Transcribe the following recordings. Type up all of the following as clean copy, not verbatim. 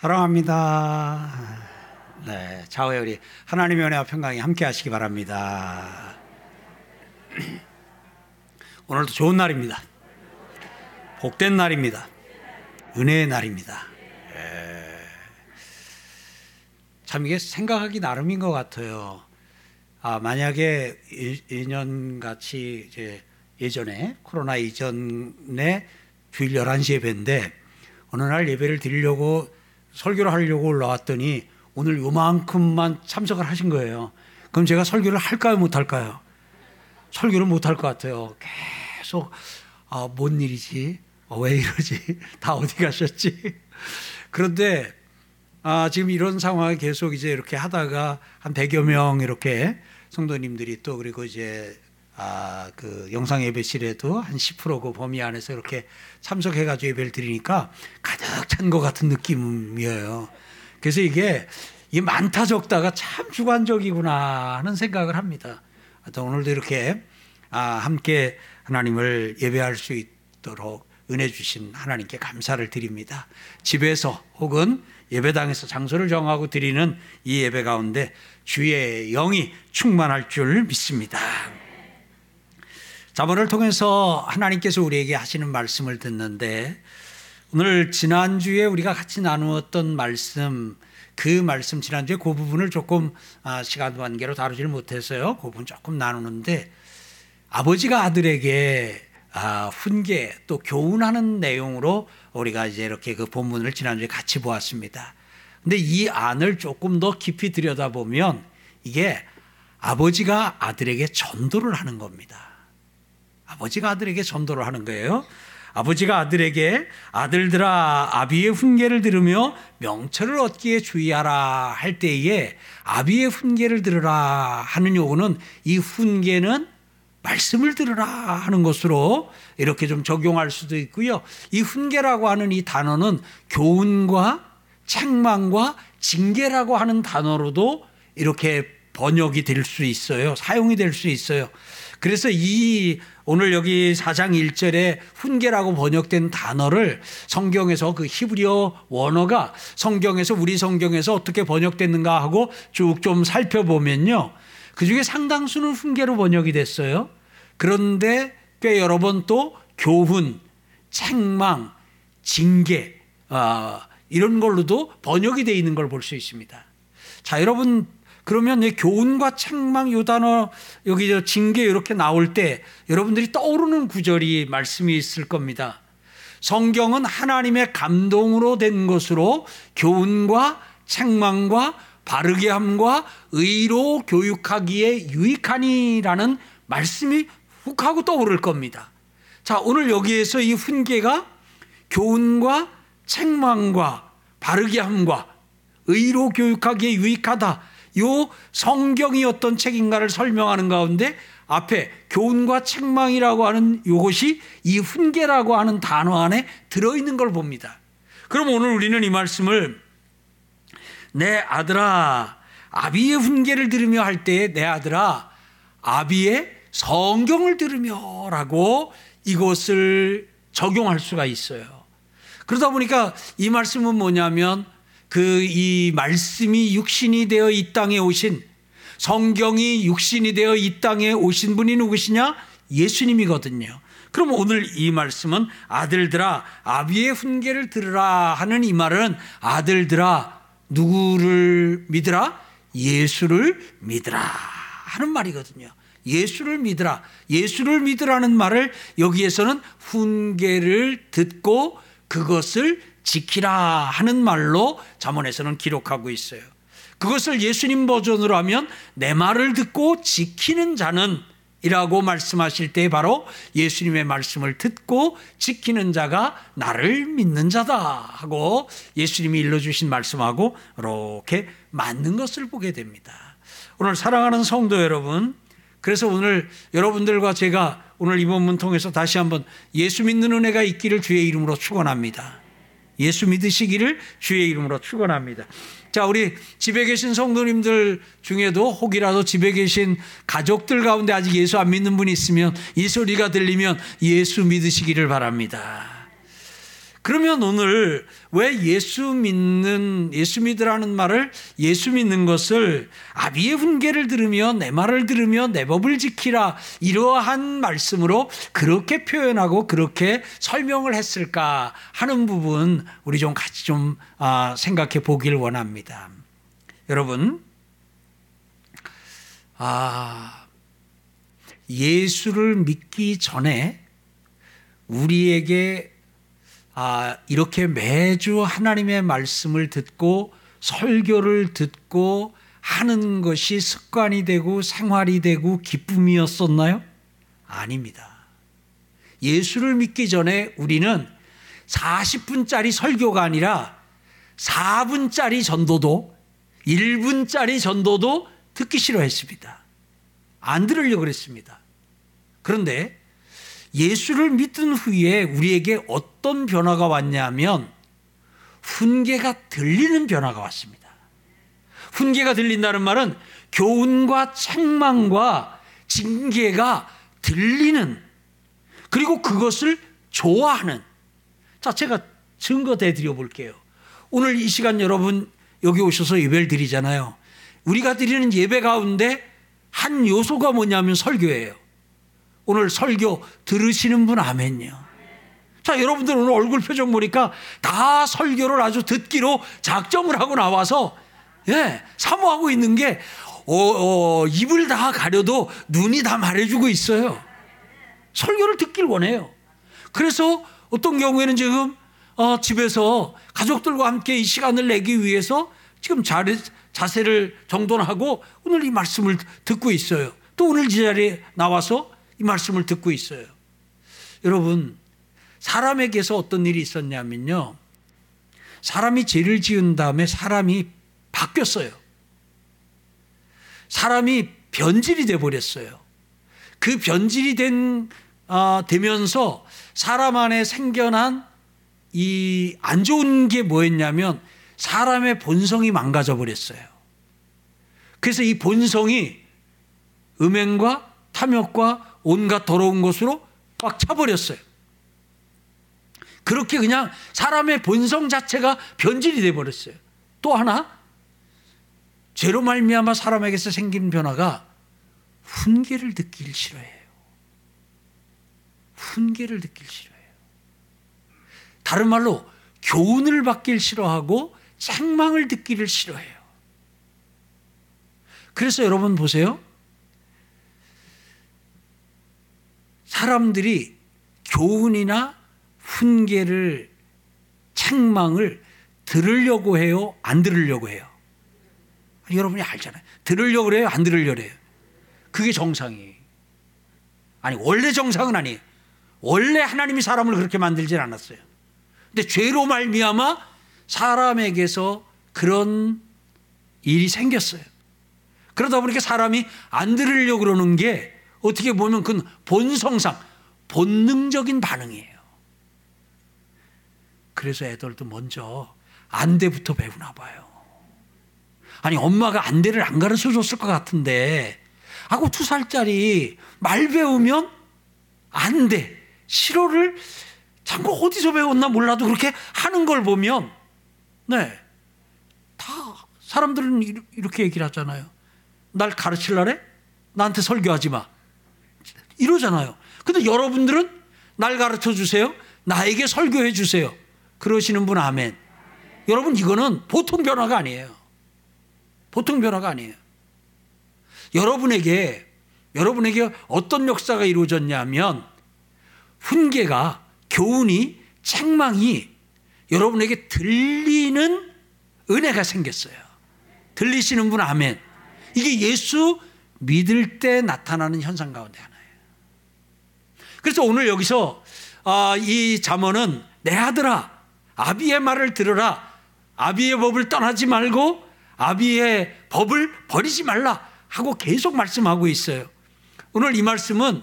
사랑합니다. 네, 좌우에 우리 하나님의 은혜와 평강이 함께 하시기 바랍니다. 오늘도 좋은 날입니다. 복된 날입니다. 은혜의 날입니다. 예. 참 이게 생각하기 나름인 것 같아요. 아, 만약에 예년같이 이제 예전에 코로나 이전에 주일 11시에 뵀는데 어느 날 예배를 드리려고 설교를 하려고 올라왔더니 오늘 요만큼만 참석을 하신 거예요. 그럼 제가 설교를 할까요, 못할까요? 설교를 못할 것 같아요. 계속 아, 뭔 일이지? 왜 이러지? 다 어디 가셨지? 그런데 아, 지금 이런 상황에 계속 이제 이렇게 하다가 한 100여 명 이렇게 성도님들이 또 그리고 이제 아, 그 영상 예배실에도 한 10% 그 범위 안에서 이렇게 참석해가지고 예배를 드리니까 가득 찬 것 같은 느낌이에요. 그래서 이게 많다 적다가 참 주관적이구나 하는 생각을 합니다. 하여튼 오늘도 이렇게 아, 함께 하나님을 예배할 수 있도록 은혜 주신 하나님께 감사를 드립니다. 집에서 혹은 예배당에서 장소를 정하고 드리는 이 예배 가운데 주의 영이 충만할 줄 믿습니다. 자본을 통해서 하나님께서 우리에게 하시는 말씀을 듣는데, 오늘 지난주에 우리가 같이 나누었던 말씀, 그 말씀 지난주에 그 부분을 조금 시간 관계로 다루질 못했어요. 그 부분 조금 나누는데, 아버지가 아들에게 훈계 또 교훈하는 내용으로 우리가 이제 이렇게 그 본문을 지난주에 같이 보았습니다. 근데 이 안을 조금 더 깊이 들여다보면 이게 아버지가 아들에게 전도를 하는 겁니다. 아버지가 아들에게 전도를 하는 거예요. 아버지가 아들에게 아들들아 아비의 훈계를 들으며 명철을 얻기에 주의하라 할 때에 아비의 훈계를 들으라 하는 요구는, 이 훈계는 말씀을 들으라 하는 것으로 이렇게 좀 적용할 수도 있고요. 이 훈계라고 하는 이 단어는 교훈과 책망과 징계라고 하는 단어로도 이렇게 번역이 될 수 있어요. 사용이 될 수 있어요. 그래서 이 오늘 여기 4장 1절에 훈계라고 번역된 단어를 성경에서, 그 히브리어 원어가 성경에서, 우리 성경에서 어떻게 번역됐는가 하고 쭉 좀 살펴보면요, 그중에 상당수는 훈계로 번역이 됐어요. 그런데 꽤 여러 번 또 교훈, 책망, 징계 이런 걸로도 번역이 되어 있는 걸 볼 수 있습니다. 자, 여러분, 그러면 교훈과 책망, 요 단어, 여기 저 징계 이렇게 나올 때 여러분들이 떠오르는 구절이, 말씀이 있을 겁니다. 성경은 하나님의 감동으로 된 것으로 교훈과 책망과 바르게 함과 의로 교육하기에 유익하니라는 말씀이 훅 하고 떠오를 겁니다. 자, 오늘 여기에서 이 훈계가 교훈과 책망과 바르게 함과 의로 교육하기에 유익하다, 요 성경이 어떤 책인가를 설명하는 가운데 앞에 교훈과 책망이라고 하는 요것이 이 훈계라고 하는 단어 안에 들어있는 걸 봅니다. 그럼 오늘 우리는 이 말씀을 내 아들아 아비의 훈계를 들으며 할 때에 내 아들아 아비의 성경을 들으며 라고 이것을 적용할 수가 있어요. 그러다 보니까 이 말씀은 뭐냐면, 이 말씀이 육신이 되어 이 땅에 오신, 성경이 육신이 되어 이 땅에 오신 분이 누구시냐? 예수님이거든요. 그럼 오늘 이 말씀은 아들들아 아비의 훈계를 들으라 하는 이 말은, 아들들아 누구를 믿으라? 예수를 믿으라 하는 말이거든요. 예수를 믿으라. 예수를 믿으라는 말을 여기에서는 훈계를 듣고 그것을 지키라 하는 말로 잠언에서는 기록하고 있어요. 그것을 예수님 버전으로 하면 내 말을 듣고 지키는 자는 이라고 말씀하실 때 바로 예수님의 말씀을 듣고 지키는 자가 나를 믿는 자다 하고 예수님이 일러주신 말씀하고 이렇게 맞는 것을 보게 됩니다. 오늘 사랑하는 성도 여러분, 그래서 오늘 여러분들과 제가 오늘 이 본문 통해서 다시 한번 예수 믿는 은혜가 있기를 주의 이름으로 축원합니다. 예수 믿으시기를 주의 이름으로 축원합니다. 자, 우리 집에 계신 성도님들 중에도 혹이라도 집에 계신 가족들 가운데 아직 예수 안 믿는 분이 있으면, 이 소리가 들리면 예수 믿으시기를 바랍니다. 그러면 오늘 왜 예수 믿으라는 말을, 예수 믿는 것을 아비의 훈계를 들으며 내 말을 들으며 내 법을 지키라, 이러한 말씀으로 그렇게 표현하고 그렇게 설명을 했을까 하는 부분 우리 좀 같이 좀 생각해 보길 원합니다. 여러분, 예수를 믿기 전에 우리에게 이렇게 매주 하나님의 말씀을 듣고 설교를 듣고 하는 것이 습관이 되고 생활이 되고 기쁨이었었나요? 아닙니다. 예수를 믿기 전에 우리는 40분짜리 설교가 아니라 4분짜리 전도도 1분짜리 전도도 듣기 싫어했습니다. 안 들으려고 그랬습니다. 그런데 예수를 믿은 후에 우리에게 어떤 변화가 왔냐면 훈계가 들리는 변화가 왔습니다. 훈계가 들린다는 말은 교훈과 책망과 징계가 들리는, 그리고 그것을 좋아하는. 자, 제가 증거 대드려 볼게요. 오늘 이 시간 여러분 여기 오셔서 예배를 드리잖아요. 우리가 드리는 예배 가운데 한 요소가 뭐냐면 설교예요. 오늘 설교 들으시는 분 아멘요. 자, 여러분들 오늘 얼굴 표정 보니까 다 설교를 아주 듣기로 작정을 하고 나와서 사모하고 있는 게 입을 다 가려도 눈이 다 말해주고 있어요. 설교를 듣길 원해요. 그래서 어떤 경우에는 지금 집에서 가족들과 함께 이 시간을 내기 위해서 지금 자세를 정돈하고 오늘 이 말씀을 듣고 있어요. 또 오늘 이 자리에 나와서 이 말씀을 듣고 있어요. 여러분, 사람에게서 어떤 일이 있었냐면요, 사람이 죄를 지은 다음에 사람이 바뀌었어요. 사람이 변질이 돼버렸어요. 그 변질이 되면서 사람 안에 생겨난 이 안 좋은 게 뭐였냐면 사람의 본성이 망가져 버렸어요. 그래서 이 본성이 음행과 탐욕과 온갖 더러운 것으로 꽉 차버렸어요. 그렇게 그냥 사람의 본성 자체가 변질이 돼버렸어요. 또 하나, 죄로 말미암아 사람에게서 생긴 변화가 훈계를 듣길 싫어해요. 훈계를 듣길 싫어해요. 다른 말로 교훈을 받길 싫어하고 책망을 듣기를 싫어해요. 그래서 여러분 보세요. 사람들이 교훈이나 훈계를, 책망을 들으려고 해요? 안 들으려고 해요? 여러분이 알잖아요. 들으려고 해요? 안 들으려고 해요? 그게 정상이에요. 아니, 원래 정상은 아니에요. 원래 하나님이 사람을 그렇게 만들진 않았어요. 근데 죄로 말미암아 사람에게서 그런 일이 생겼어요. 그러다 보니까 사람이 안 들으려고 그러는 게 어떻게 보면 그건 본성상 본능적인 반응이에요. 그래서 애들도 먼저 안대부터 배우나 봐요. 아니, 엄마가 안대를 안 가르쳐줬을 것 같은데 하고 2살짜리 말 배우면 안대, 실어를 참고 어디서 배웠나 몰라도 그렇게 하는 걸 보면 다 사람들은 이렇게 얘기를 하잖아요. 날 가르치려래? 나한테 설교하지 마. 이러잖아요. 근데 여러분들은 날 가르쳐 주세요, 나에게 설교해 주세요, 그러시는 분 아멘. 여러분, 이거는 보통 변화가 아니에요. 보통 변화가 아니에요. 여러분에게 어떤 역사가 이루어졌냐면 훈계가, 교훈이, 책망이 여러분에게 들리는 은혜가 생겼어요. 들리시는 분 아멘. 이게 예수 믿을 때 나타나는 현상 가운데 하나예요. 그래서 오늘 여기서 이 잠언은 내 아들아 아비의 말을 들으라, 아비의 법을 떠나지 말고 아비의 법을 버리지 말라 하고 계속 말씀하고 있어요. 오늘 이 말씀은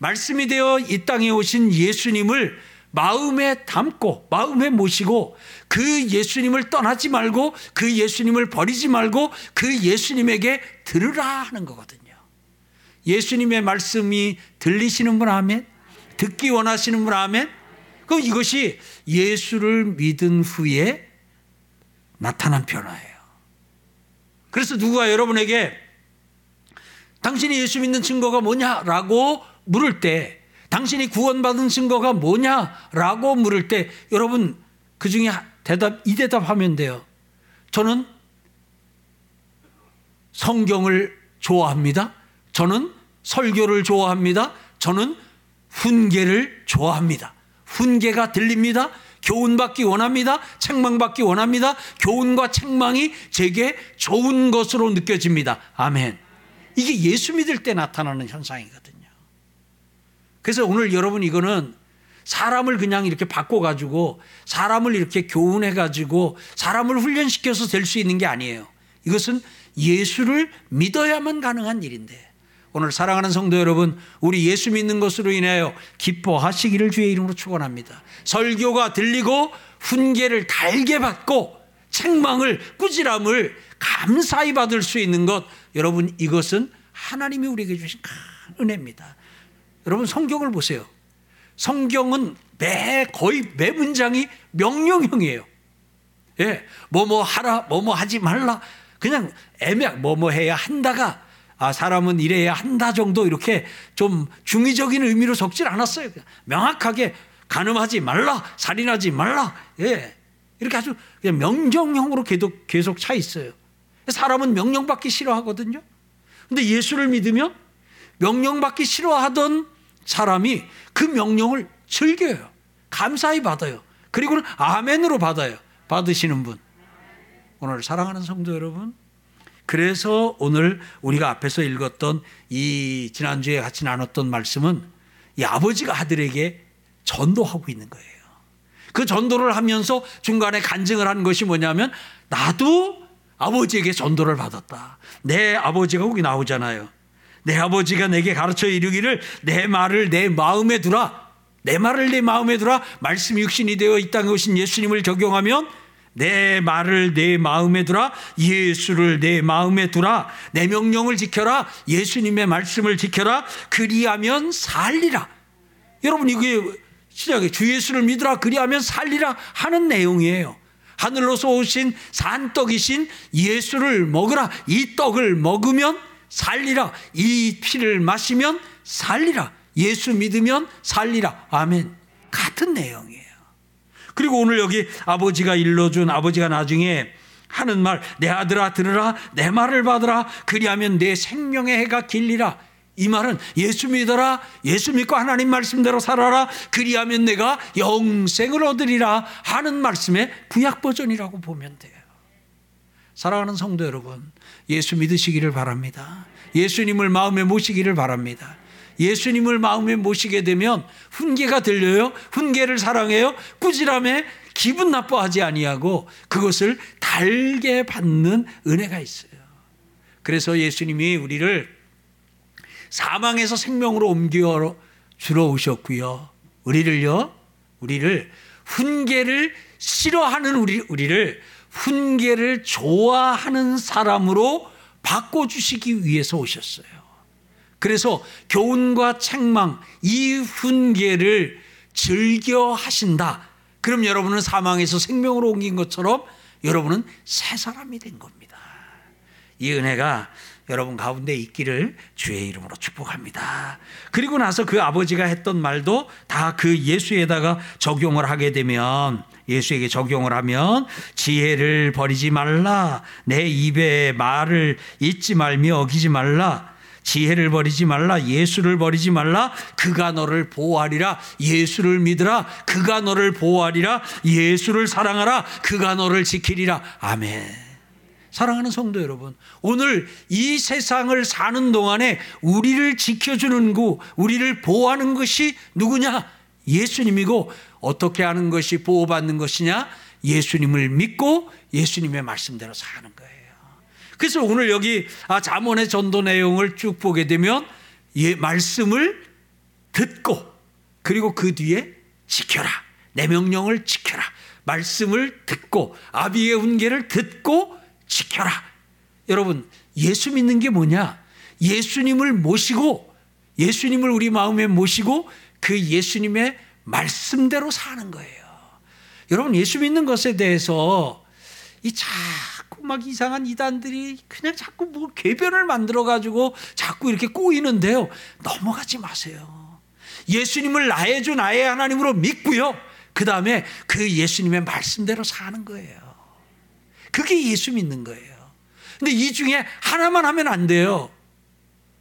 말씀이 되어 이 땅에 오신 예수님을 마음에 담고 마음에 모시고 그 예수님을 떠나지 말고 그 예수님을 버리지 말고 그 예수님에게 들으라 하는 거거든요. 예수님의 말씀이 들리시는 분 아멘? 듣기 원하시는 분 아멘? 그럼 이것이 예수를 믿은 후에 나타난 변화예요. 그래서 누가 여러분에게 당신이 예수 믿는 증거가 뭐냐라고 물을 때, 당신이 구원받은 증거가 뭐냐라고 물을 때, 여러분 그 중에 이 대답 하면 돼요. 저는 성경을 좋아합니다. 저는 설교를 좋아합니다. 저는 훈계를 좋아합니다. 훈계가 들립니다. 교훈받기 원합니다. 책망받기 원합니다. 교훈과 책망이 제게 좋은 것으로 느껴집니다. 아멘. 이게 예수 믿을 때 나타나는 현상이거든요. 그래서 오늘 여러분, 이거는 사람을 그냥 이렇게 바꿔가지고, 사람을 이렇게 교훈해가지고, 사람을 훈련시켜서 될 수 있는 게 아니에요. 이것은 예수를 믿어야만 가능한 일인데, 오늘 사랑하는 성도 여러분, 우리 예수 믿는 것으로 인하여 기뻐하시기를 주의 이름으로 축원합니다. 설교가 들리고 훈계를 달게 받고 책망을, 꾸지람을 감사히 받을 수 있는 것, 여러분 이것은 하나님이 우리에게 주신 큰 은혜입니다. 여러분 성경을 보세요. 성경은 거의 매 문장이 명령형이에요. 예, 뭐뭐 하라, 뭐뭐 하지 말라, 그냥 뭐뭐 해야 한다가 사람은 이래야 한다 정도 이렇게 좀 중의적인 의미로 적질 않았어요. 명확하게 간음하지 말라, 살인하지 말라, 예, 이렇게 아주 그냥 명령형으로 계속 차 있어요. 사람은 명령받기 싫어하거든요. 근데 예수를 믿으면 명령받기 싫어하던 사람이 그 명령을 즐겨요. 감사히 받아요. 그리고는 아멘으로 받아요. 받으시는 분. 오늘 사랑하는 성도 여러분, 그래서 오늘 우리가 앞에서 읽었던 이 지난주에 같이 나눴던 말씀은 이 아버지가 아들에게 전도하고 있는 거예요. 그 전도를 하면서 중간에 간증을 한 것이 뭐냐면, 나도 아버지에게 전도를 받았다. 내 아버지가 거기 나오잖아요. 내 아버지가 내게 가르쳐 이르기를 내 말을 내 마음에 두라. 내 말을 내 마음에 두라. 말씀이 육신이 되어 이 땅에 오신 예수님을 적용하면, 내 말을 내 마음에 두라. 예수를 내 마음에 두라. 내 명령을 지켜라. 예수님의 말씀을 지켜라. 그리하면 살리라. 여러분 이게 시작에 주 예수를 믿으라, 그리하면 살리라 하는 내용이에요. 하늘로서 오신 산떡이신 예수를 먹으라. 이 떡을 먹으면 살리라. 이 피를 마시면 살리라. 예수 믿으면 살리라. 아멘. 같은 내용이에요. 그리고 오늘 여기 아버지가 일러준, 아버지가 나중에 하는 말, 내 아들아 들으라, 내 말을 받으라, 그리하면 내 생명의 해가 길리라. 이 말은 예수 믿어라, 예수 믿고 하나님 말씀대로 살아라, 그리하면 내가 영생을 얻으리라 하는 말씀의 구약 버전이라고 보면 돼요. 사랑하는 성도 여러분, 예수 믿으시기를 바랍니다. 예수님을 마음에 모시기를 바랍니다. 예수님을 마음에 모시게 되면 훈계가 들려요. 훈계를 사랑해요. 꾸지람에 기분 나빠하지 아니하고 그것을 달게 받는 은혜가 있어요. 그래서 예수님이 우리를 사망에서 생명으로 옮겨 주러 오셨고요. 우리를 훈계를 싫어하는 우리를 훈계를 좋아하는 사람으로 바꿔주시기 위해서 오셨어요. 그래서 교훈과 책망, 이 훈계를 즐겨 하신다. 그럼 여러분은 사망에서 생명으로 옮긴 것처럼 여러분은 새 사람이 된 겁니다. 이 은혜가 여러분 가운데 있기를 주의 이름으로 축복합니다. 그리고 나서 그 아버지가 했던 말도 다 그 예수에다가 적용을 하게 되면, 예수에게 적용을 하면, 지혜를 버리지 말라, 내 입에 말을 잊지 말며 어기지 말라, 지혜를 버리지 말라, 예수를 버리지 말라, 그가 너를 보호하리라, 예수를 믿으라, 그가 너를 보호하리라, 예수를 사랑하라, 그가 너를 지키리라. 아멘. 사랑하는 성도 여러분, 오늘 이 세상을 사는 동안에 우리를 지켜주는 구, 우리를 보호하는 것이 누구냐? 예수님이고, 어떻게 하는 것이 보호받는 것이냐? 예수님을 믿고 예수님의 말씀대로 사는 거예요. 그래서 오늘 여기 잠언의 전도 내용을 쭉 보게 되면, 말씀을 듣고, 그리고 그 뒤에 지켜라, 내 명령을 지켜라, 말씀을 듣고, 아비의 훈계를 듣고 지켜라. 여러분, 예수 믿는 게 뭐냐? 예수님을 모시고, 예수님을 우리 마음에 모시고 그 예수님의 말씀대로 사는 거예요. 여러분, 예수 믿는 것에 대해서 이 자꾸 막 이상한 이단들이 그냥 자꾸 뭐 궤변을 만들어가지고 자꾸 이렇게 꼬이는데요, 넘어가지 마세요. 예수님을 나의 주 나의 하나님으로 믿고요, 그 다음에 그 예수님의 말씀대로 사는 거예요. 그게 예수 믿는 거예요. 근데 이 중에 하나만 하면 안 돼요.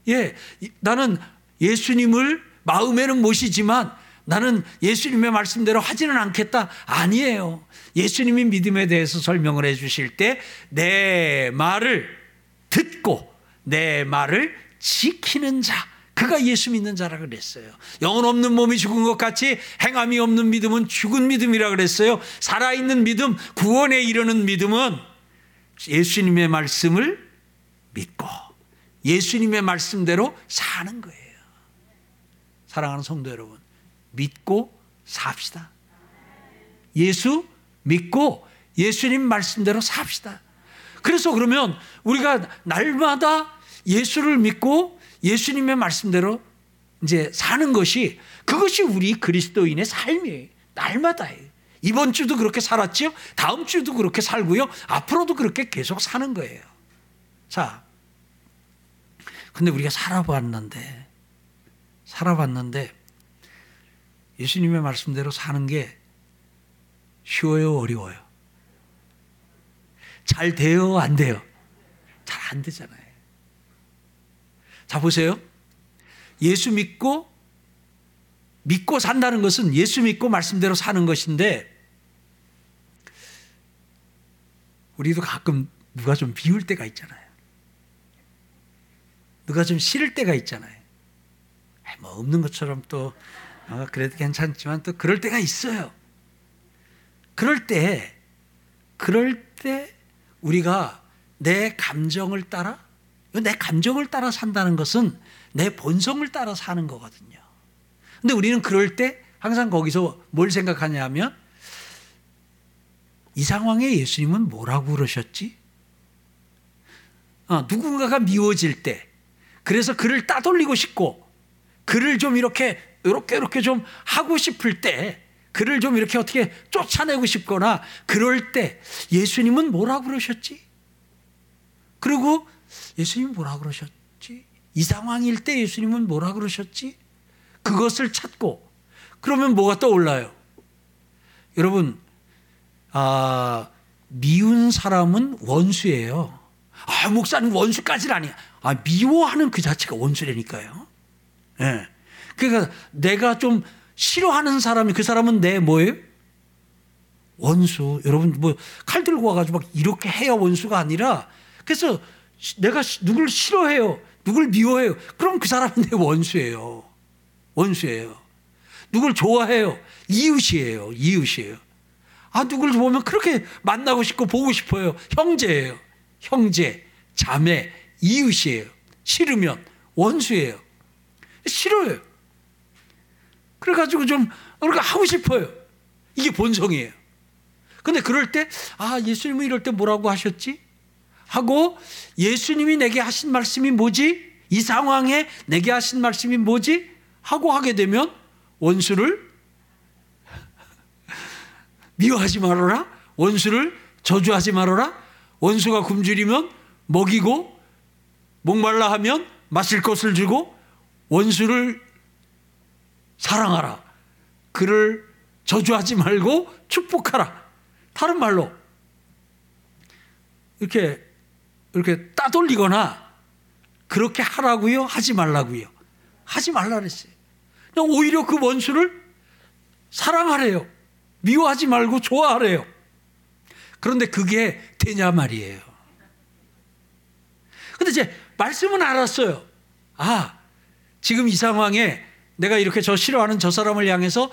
예, 나는 예수님을 마음에는 모시지만 나는 예수님의 말씀대로 하지는 않겠다, 아니에요. 예수님이 믿음에 대해서 설명을 해 주실 때 내 말을 듣고 내 말을 지키는 자, 그가 예수 믿는 자라 그랬어요. 영혼 없는 몸이 죽은 것 같이 행함이 없는 믿음은 죽은 믿음이라 그랬어요. 살아있는 믿음, 구원에 이르는 믿음은 예수님의 말씀을 믿고 예수님의 말씀대로 사는 거예요. 사랑하는 성도 여러분, 믿고 삽시다. 예수 믿고 예수님 말씀대로 삽시다. 그래서 그러면 우리가 날마다 예수를 믿고 예수님의 말씀대로 이제 사는 것이, 그것이 우리 그리스도인의 삶이에요. 날마다예요. 이번 주도 그렇게 살았지요. 다음 주도 그렇게 살고요. 앞으로도 그렇게 계속 사는 거예요. 자, 근데 우리가 살아봤는데 예수님의 말씀대로 사는 게 쉬워요, 어려워요? 잘 돼요, 안 돼요? 잘 안 되잖아요. 자, 보세요. 예수 믿고 산다는 것은 예수 믿고 말씀대로 사는 것인데, 우리도 가끔 누가 좀 비울 때가 있잖아요. 누가 좀 싫을 때가 있잖아요. 뭐 없는 것처럼 또 그래도 괜찮지만 또 그럴 때가 있어요. 그럴 때 우리가 내 감정을 따라 산다는 것은 내 본성을 따라 사는 거거든요. 근데 우리는 그럴 때 항상 거기서 뭘 생각하냐 하면, 이 상황에 예수님은 뭐라고 그러셨지? 누군가가 미워질 때, 그래서 그를 따돌리고 싶고, 그를 좀 이렇게 좀 하고 싶을 때, 그를 좀 이렇게 어떻게 쫓아내고 싶거나 그럴 때 예수님은 뭐라고 그러셨지? 그리고 예수님은 뭐라고 그러셨지? 이 상황일 때 예수님은 뭐라고 그러셨지? 그것을 찾고, 그러면 뭐가 떠올라요? 여러분, 미운 사람은 원수예요. 목사님 원수까지는 아니야. 미워하는 그 자체가 원수라니까요. 예. 그러니까 내가 좀 싫어하는 사람이, 그 사람은 내 뭐예요? 원수. 여러분, 뭐 칼 들고 와가지고 막 이렇게 해야 원수가 아니라, 그래서 내가 누굴 싫어해요, 누굴 미워해요, 그럼 그 사람은 내 원수예요. 누굴 좋아해요, 이웃이에요. 누굴 보면 그렇게 만나고 싶고 보고 싶어요, 형제예요. 형제, 자매, 이웃이에요. 싫으면 원수예요. 싫어요. 그래가지고 좀 우리가 하고 싶어요. 이게 본성이에요. 근데 그럴 때 예수님은 이럴 때 뭐라고 하셨지? 하고, 예수님이 내게 하신 말씀이 뭐지? 이 상황에 내게 하신 말씀이 뭐지? 하고 하게 되면 원수를 미워하지 말아라, 원수를 저주하지 말아라, 원수가 굶주리면 먹이고 목말라 하면 마실 것을 주고, 원수를 사랑하라, 그를 저주하지 말고 축복하라. 다른 말로 이렇게 따돌리거나 그렇게 하라고요, 하지 말라고요? 하지 말라 그랬어요. 그냥 오히려 그 원수를 사랑하래요. 미워하지 말고 좋아하래요. 그런데 그게 되냐 말이에요. 근데 이제 말씀은 알았어요. 지금 이 상황에 내가 이렇게 저 싫어하는 저 사람을 향해서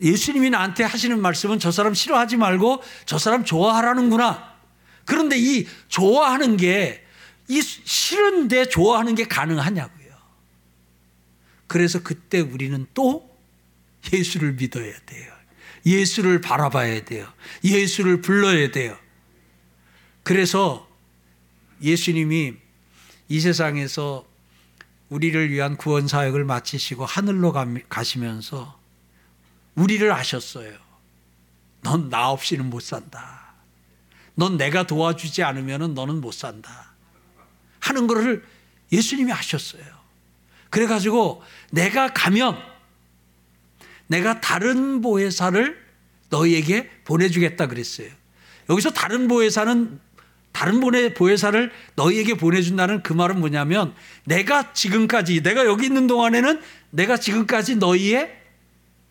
예수님이 나한테 하시는 말씀은 저 사람 싫어하지 말고 저 사람 좋아하라는구나. 그런데 이 좋아하는 게, 이 싫은데 좋아하는 게 가능하냐고요. 그래서 그때 우리는 또 예수를 믿어야 돼요. 예수를 바라봐야 돼요. 예수를 불러야 돼요. 그래서 예수님이 이 세상에서 우리를 위한 구원 사역을 마치시고 하늘로 가시면서 우리를 아셨어요. 넌 나 없이는 못 산다. 넌 내가 도와주지 않으면 너는 못 산다 하는 것을 예수님이 아셨어요. 그래가지고 내가 가면 내가 다른 보혜사를 너희에게 보내주겠다 그랬어요. 여기서 다른 보혜사를 너희에게 보내준다는 그 말은 뭐냐면 내가 여기 있는 동안에는 내가 지금까지 너희의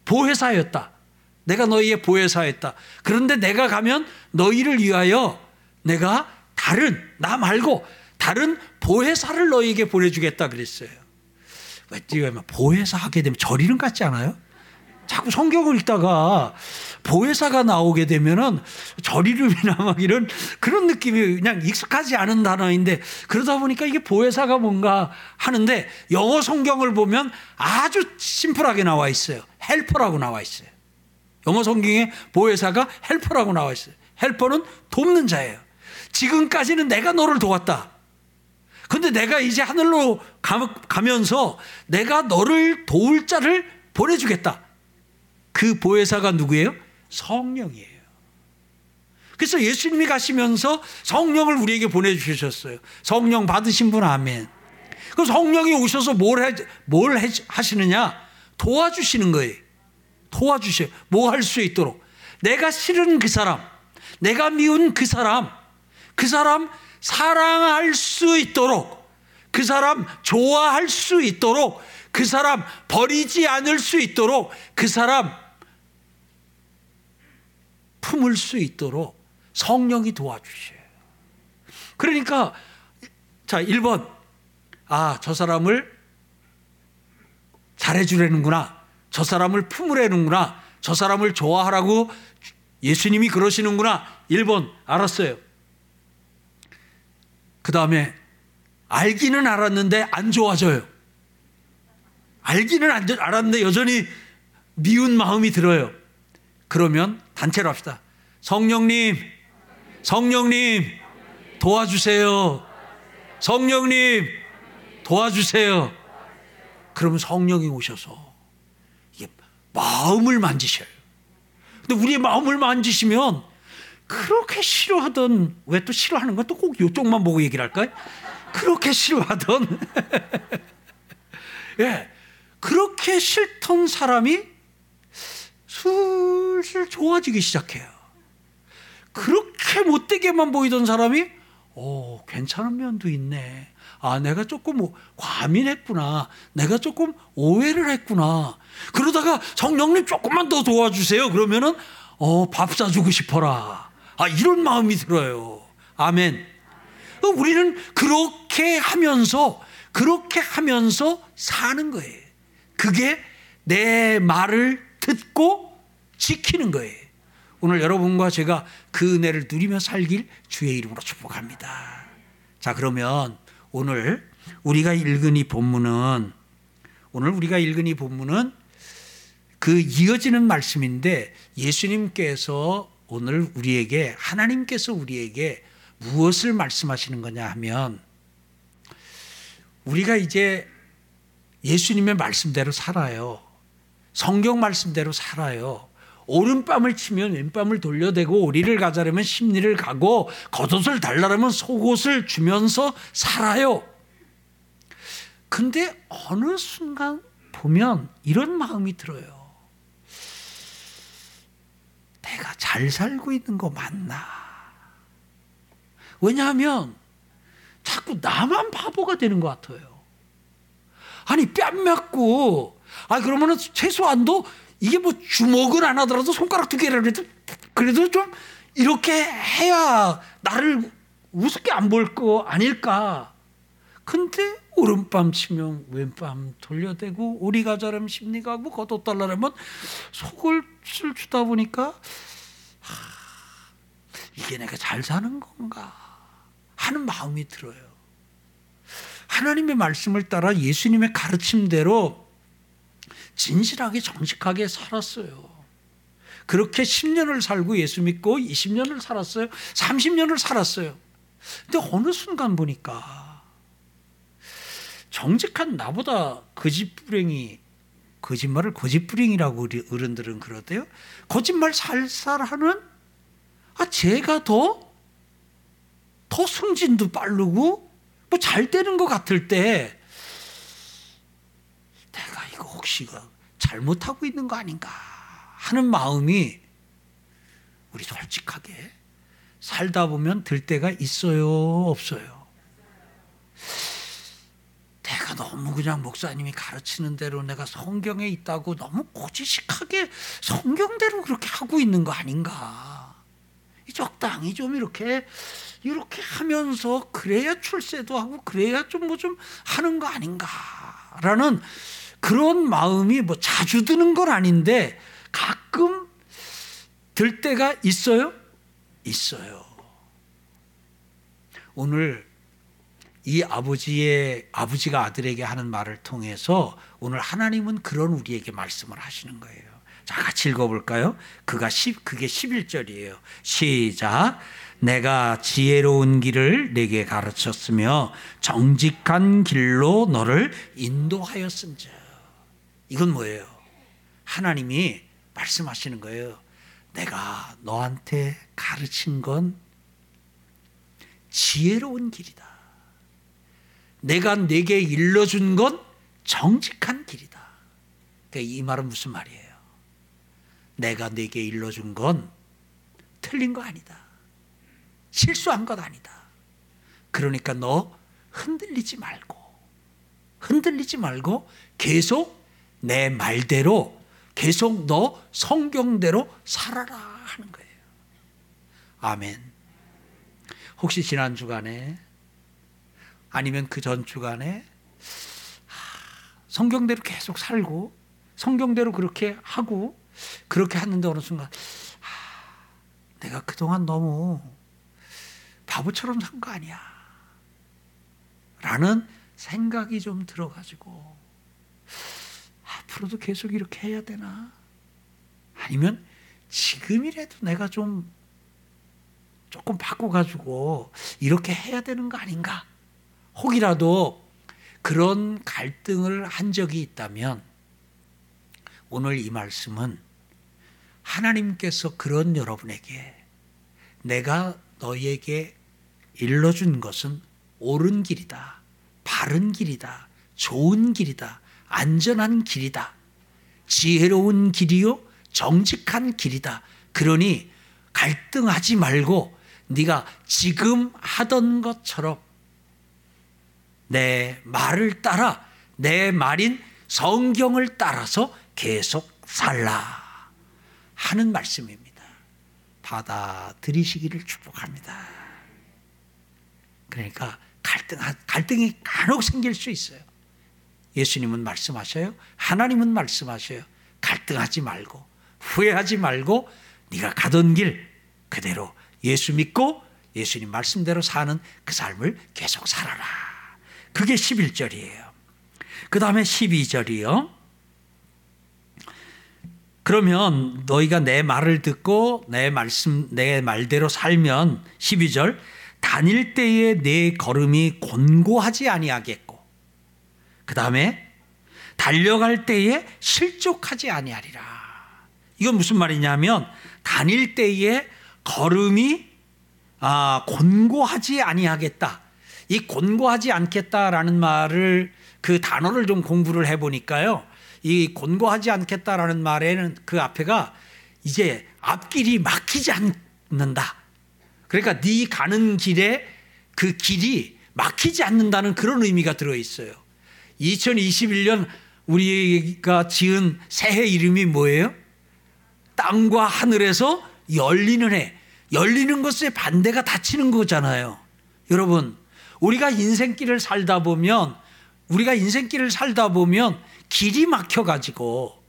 보혜사였다. 내가 너희의 보혜사였다. 그런데 내가 가면 너희를 위하여 내가 나 말고 다른 보혜사를 너희에게 보내주겠다 그랬어요. 보혜사 하게 되면 절이는 같지 않아요? 자꾸 성경을 읽다가 보혜사가 나오게 되면은 절이름이나마기는 그런 느낌이 그냥 익숙하지 않은 단어인데 그러다 보니까 이게 보혜사가 뭔가 하는데 영어 성경을 보면 아주 심플하게 나와 있어요. 헬퍼라고 나와 있어요. 영어 성경에 보혜사가 헬퍼라고 나와 있어요. 헬퍼는 돕는 자예요. 지금까지는 내가 너를 도왔다. 근데 내가 이제 하늘로 가면서 내가 너를 도울 자를 보내주겠다. 그 보혜사가 누구예요? 성령이에요. 그래서 예수님이 가시면서 성령을 우리에게 보내주셨어요. 성령 받으신 분 아멘. 그 성령이 오셔서 뭘 하시느냐? 도와주시는 거예요. 도와주셔요. 뭐 할 수 있도록. 내가 싫은 그 사람, 내가 미운 그 사람 사랑할 수 있도록, 그 사람 좋아할 수 있도록, 그 사람 버리지 않을 수 있도록, 그 사람 품을 수 있도록 성령이 도와주셔요. 그러니까 자 1번, 저 사람을 잘해주려는구나, 저 사람을 품으려는구나, 저 사람을 좋아하라고 예수님이 그러시는구나. 1번 알았어요. 그 다음에 알기는 알았는데 안 좋아져요. 알기는 알았는데 여전히 미운 마음이 들어요. 그러면 단체로 합시다. 성령님 도와주세요. 성령님 도와주세요. 그러면 성령이 오셔서 이게 마음을 만지셔요. 근데 우리의 마음을 만지시면 그렇게 싫어하던, 왜 또 싫어하는 건 또 꼭 이쪽만 보고 얘기를 할까요? 그렇게 싫어하던 예, 그렇게 싫던 사람이 슬슬 좋아지기 시작해요. 그렇게 못되게만 보이던 사람이 괜찮은 면도 있네. 내가 조금 과민했구나. 내가 조금 오해를 했구나. 그러다가 성령님 조금만 더 도와주세요. 그러면은 밥 사주고 싶어라. 이런 마음이 들어요. 아멘. 우리는 그렇게 하면서 사는 거예요. 그게 내 말을 듣고 지키는 거예요. 오늘 여러분과 제가 그 은혜를 누리며 살길 주의 이름으로 축복합니다. 자, 그러면 오늘 우리가 읽은 이 본문은 그 이어지는 말씀인데 예수님께서 오늘 하나님께서 우리에게 무엇을 말씀하시는 거냐 하면 우리가 이제 예수님의 말씀대로 살아요. 성경 말씀대로 살아요. 오른뺨을 치면 왼뺨을 돌려대고 오리를 가자려면 십리를 가고 겉옷을 달라라면 속옷을 주면서 살아요. 근데 어느 순간 보면 이런 마음이 들어요. 내가 잘 살고 있는 거 맞나? 왜냐하면 자꾸 나만 바보가 되는 것 같아요. 아니 뺨 맞고 그러면은 최소한도 이게 주먹을 안 하더라도 손가락 2개를 그래도 좀 이렇게 해야 나를 우습게 안 볼 거 아닐까. 근데 오른밤 치면 왼밤 돌려대고 오리가 자라면 십리가 하고 겉옷 달라라면 속을 주다 보니까 이게 내가 잘 사는 건가 하는 마음이 들어요. 하나님의 말씀을 따라 예수님의 가르침대로 진실하게 정직하게 살았어요. 그렇게 10년을 살고 예수 믿고 20년을 살았어요. 30년을 살았어요. 근데 어느 순간 보니까 정직한 나보다 거짓불행이 거짓말을 고집부링이라고 우리 어른들은 그러대요. 거짓말 살살하는 제가 더 승진도 빠르고 뭐 잘 되는 것 같을 때 내가 이거 혹시 잘못하고 있는 거 아닌가 하는 마음이 우리 솔직하게 살다 보면 들 때가 있어요, 없어요? 내가 너무 그냥 목사님이 가르치는 대로 내가 성경에 있다고 너무 고지식하게 성경대로 그렇게 하고 있는 거 아닌가. 적당히 좀 이렇게 하면서 그래야 출세도 하고 그래야 좀 뭐 좀 하는 거 아닌가라는 그런 마음이 뭐 자주 드는 건 아닌데 가끔 들 때가 있어요? 있어요. 오늘 이 아버지가 아들에게 하는 말을 통해서 오늘 하나님은 그런 우리에게 말씀을 하시는 거예요. 자, 같이 읽어볼까요? 그게 11절이에요. 시작. 내가 지혜로운 길을 네게 가르쳤으며 정직한 길로 너를 인도하였은즉. 이건 뭐예요? 하나님이 말씀하시는 거예요. 내가 너한테 가르친 건 지혜로운 길이다. 내가 네게 일러준 건 정직한 길이다. 그러니까 이 말은 무슨 말이에요? 내가 네게 일러준 건 틀린 거 아니다. 실수한 것 아니다. 그러니까 너 흔들리지 말고 계속 내 말대로 계속 너 성경대로 살아라 하는 거예요. 아멘. 혹시 지난 주간에 아니면 그 전 주간에 성경대로 계속 살고 성경대로 그렇게 하고 그렇게 하는데 어느 순간 내가 그동안 너무 바보처럼 산 거 아니야 라는 생각이 좀 들어가지고 앞으로도 계속 이렇게 해야 되나? 아니면 지금이라도 내가 조금 바꿔가지고 이렇게 해야 되는 거 아닌가? 혹이라도 그런 갈등을 한 적이 있다면 오늘 이 말씀은 하나님께서 그런 여러분에게 내가 너에게 일러준 것은 옳은 길이다, 바른 길이다, 좋은 길이다, 안전한 길이다, 지혜로운 길이요 정직한 길이다. 그러니 갈등하지 말고 네가 지금 하던 것처럼 내 말을 따라, 내 말인 성경을 따라서 계속 살라 하는 말씀입니다. 받아들이시기를 축복합니다. 그러니까 갈등이 간혹 생길 수 있어요. 예수님은 말씀하셔요. 하나님은 말씀하셔요. 갈등하지 말고 후회하지 말고 네가 가던 길 그대로 예수 믿고 예수님 말씀대로 사는 그 삶을 계속 살아라. 그게 11절이에요. 그 다음에 12절이요. 그러면 너희가 내 말을 듣고 내 말대로 살면 12절 다닐 때에 내 걸음이 곤고하지 아니하게 그 다음에 달려갈 때에 실족하지 아니하리라. 이건 무슨 말이냐면 다닐 때에 걸음이 곤고하지 아니하겠다. 이 곤고하지 않겠다라는 말을 그 단어를 좀 공부를 해보니까요. 이 곤고하지 않겠다라는 말에는 그 앞에가 이제 앞길이 막히지 않는다. 그러니까 네 가는 길에 그 길이 막히지 않는다는 그런 의미가 들어있어요. 2021년 우리가 지은 새해 이름이 뭐예요? 땅과 하늘에서 열리는 해. 열리는 것에 반대가 닫히는 거잖아요. 여러분, 우리가 인생길을 살다 보면 길이 막혀가지고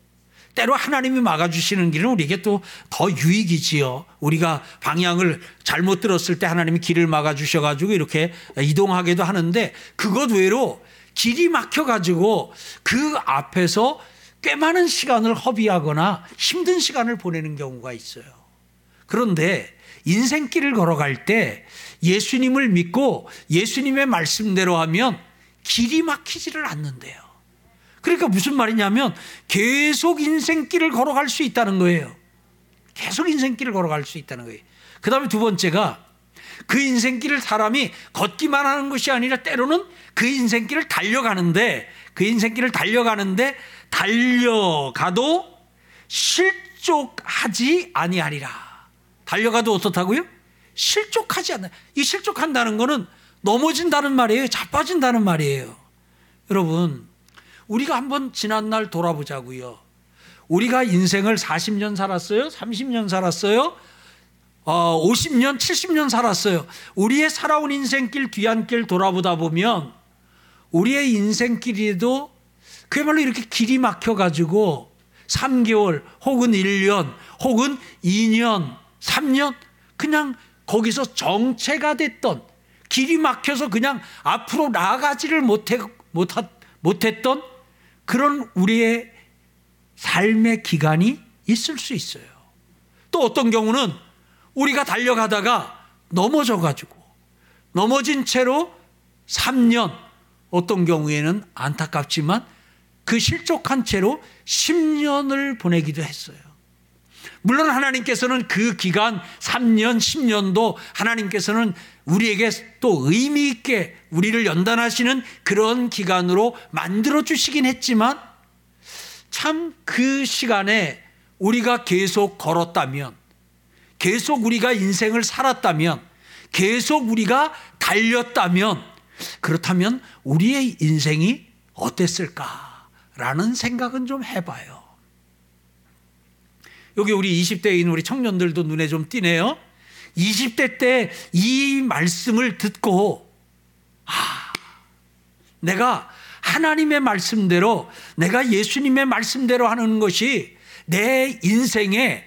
때로 하나님이 막아주시는 길은 우리에게 또 더 유익이지요. 우리가 방향을 잘못 들었을 때 하나님이 길을 막아주셔가지고 이렇게 이동하기도 하는데 그것 외로 길이 막혀가지고 그 앞에서 꽤 많은 시간을 허비하거나 힘든 시간을 보내는 경우가 있어요. 그런데 인생길을 걸어갈 때 예수님을 믿고 예수님의 말씀대로 하면 길이 막히지를 않는데요. 그러니까 무슨 말이냐면 계속 인생길을 걸어갈 수 있다는 거예요. 계속 인생길을 걸어갈 수 있다는 거예요. 그 다음에 두 번째가 그 인생길을 사람이 걷기만 하는 것이 아니라 때로는 그 인생길을 달려가는데 달려가도 실족하지 아니하리라. 달려가도 어떻다고요? 실족하지 않아요. 이 실족한다는 거는 넘어진다는 말이에요. 자빠진다는 말이에요. 여러분, 우리가 한번 지난 날 돌아보자고요. 우리가 인생을 40년 살았어요? 30년 살았어요? 50년, 70년 살았어요. 우리의 살아온 인생길, 뒤안길 돌아보다 보면 우리의 인생길에도 그야말로 이렇게 길이 막혀가지고 3개월 혹은 1년 혹은 2년, 3년 그냥 거기서 정체가 됐던, 길이 막혀서 그냥 앞으로 나아가지를 못했던 그런 우리의 삶의 기간이 있을 수 있어요. 또 어떤 경우는 우리가 달려가다가 넘어져가지고 넘어진 채로 3년, 어떤 경우에는 안타깝지만 그 실족한 채로 10년을 보내기도 했어요. 물론 하나님께서는 그 기간 3년, 10년도 하나님께서는 우리에게 또 의미 있게 우리를 연단하시는 그런 기간으로 만들어 주시긴 했지만 참 그 시간에 우리가 계속 걸었다면, 계속 우리가 인생을 살았다면, 계속 우리가 달렸다면, 그렇다면 우리의 인생이 어땠을까라는 생각은 좀 해봐요. 여기 우리 20대인 우리 청년들도 눈에 좀 띄네요. 20대 때 이 말씀을 듣고, 내가 하나님의 말씀대로, 내가 예수님의 말씀대로 하는 것이 내 인생에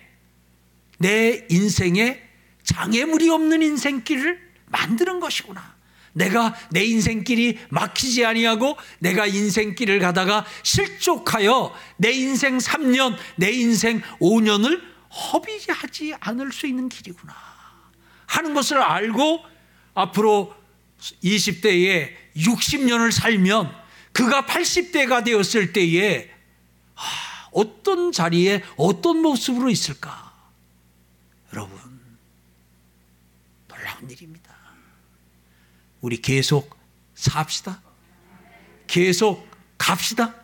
장애물이 없는 인생길을 만드는 것이구나. 내가 내 인생길이 막히지 아니하고 내가 인생길을 가다가 실족하여 내 인생 3년, 내 인생 5년을 허비하지 않을 수 있는 길이구나 하는 것을 알고 앞으로 20대에 60년을 살면 그가 80대가 되었을 때에 어떤 자리에 어떤 모습으로 있을까? 여러분, 놀라운 일입니다. 우리 계속 삽시다. 계속 갑시다.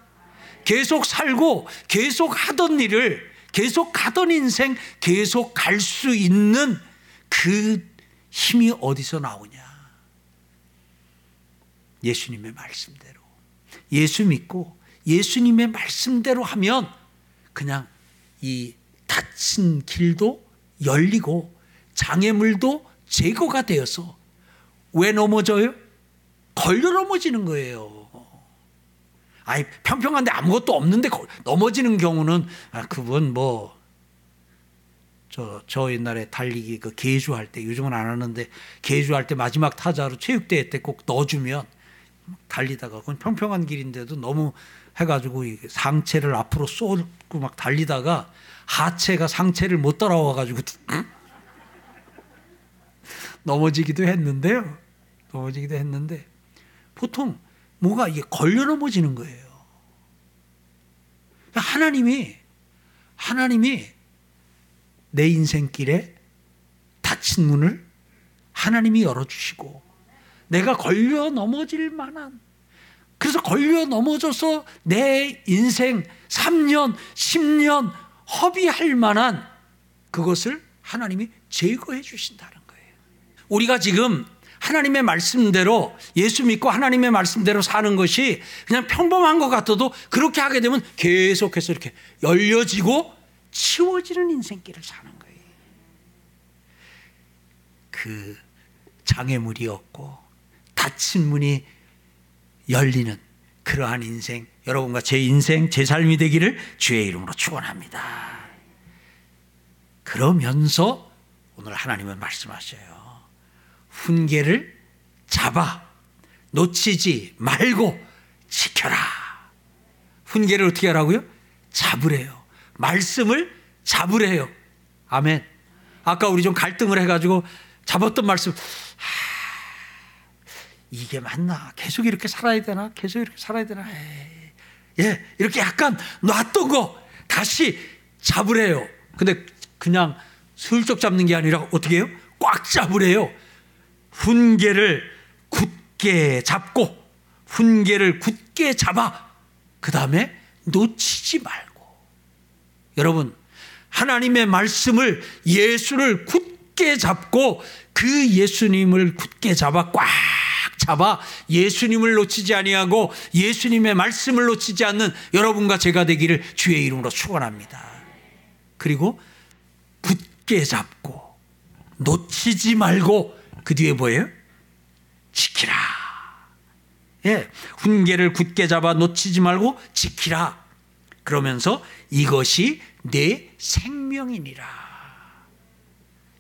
계속 살고 계속 하던 일을, 계속 가던 인생, 계속 갈 수 있는 그 힘이 어디서 나오냐? 예수님의 말씀대로. 예수 믿고 예수님의 말씀대로 하면 그냥 이 닫힌 길도 열리고 장애물도 제거가 되어서, 왜 넘어져요? 걸려 넘어지는 거예요. 아니, 평평한데 아무것도 없는데 넘어지는 경우는, 그분 저 옛날에 달리기 그 계주할 때, 요즘은 안 하는데 계주할 때 마지막 타자로 체육대회 때 꼭 넣어주면 달리다가, 그건 평평한 길인데도 너무 해가지고 상체를 앞으로 쏟고 막 달리다가 하체가 상체를 못 따라와가지고 넘어지기도 했는데 보통 뭐가 이게 걸려 넘어지는 거예요. 하나님이 내 인생길에 닫힌 문을 하나님이 열어주시고, 내가 걸려 넘어질 만한, 그래서 걸려 넘어져서 내 인생 3년, 10년 허비할 만한 그것을 하나님이 제거해 주신다는 거예요. 우리가 지금 하나님의 말씀대로, 예수 믿고 하나님의 말씀대로 사는 것이 그냥 평범한 것 같아도 그렇게 하게 되면 계속해서 이렇게 열려지고 치워지는 인생길을 사는 거예요. 그 장애물이 없고 닫힌 문이 열리는 그러한 인생, 여러분과 제 인생, 제 삶이 되기를 주의 이름으로 축원합니다. 그러면서 오늘 하나님은 말씀하셔요. 훈계를 잡아 놓치지 말고 지켜라. 훈계를 어떻게 하라고요? 잡으래요. 말씀을 잡으래요. 아멘. 아까 우리 좀 갈등을 해가지고 잡았던 말씀, 이게 맞나? 계속 이렇게 살아야 되나? 예, 이렇게 약간 놨던 거 다시 잡으래요. 근데 그냥 슬쩍 잡는 게 아니라 어떻게 해요? 꽉 잡으래요. 훈계를 굳게 잡아. 그 다음에 놓치지 말고. 여러분, 하나님의 말씀을, 예수를 굳게 잡고, 그 예수님을 굳게 잡아, 꽉 잡아 예수님을 놓치지 아니하고 예수님의 말씀을 놓치지 않는 여러분과 제가 되기를 주의 이름으로 축원합니다. 그리고 굳게 잡고 놓치지 말고 그 뒤에 뭐예요? 지키라. 예, 훈계를 굳게 잡아 놓치지 말고 지키라. 그러면서 이것이 내 생명이니라.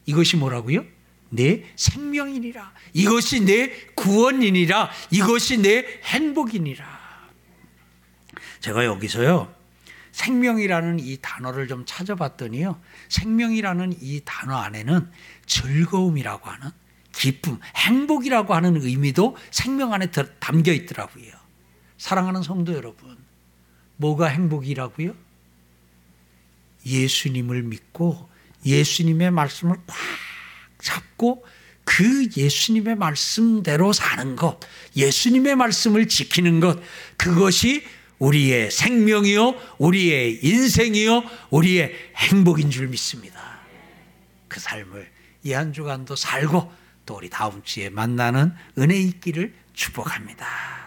이것이 뭐라고요? 내 생명이니라. 이것이 내 구원이니라. 이것이 내 행복이니라. 제가 여기서요, 생명이라는 이 단어를 좀 찾아봤더니요, 생명이라는 이 단어 안에는 즐거움이라고 하는, 기쁨, 행복이라고 하는 의미도 생명 안에 담겨 있더라고요. 사랑하는 성도 여러분, 뭐가 행복이라고요? 예수님을 믿고 예수님의 말씀을 꽉 잡고 그 예수님의 말씀대로 사는 것, 예수님의 말씀을 지키는 것, 그것이 우리의 생명이요, 우리의 인생이요, 우리의 행복인 줄 믿습니다. 그 삶을 이 한 주간도 살고 또 우리 다음 주에 만나는 은혜 있기를 축복합니다.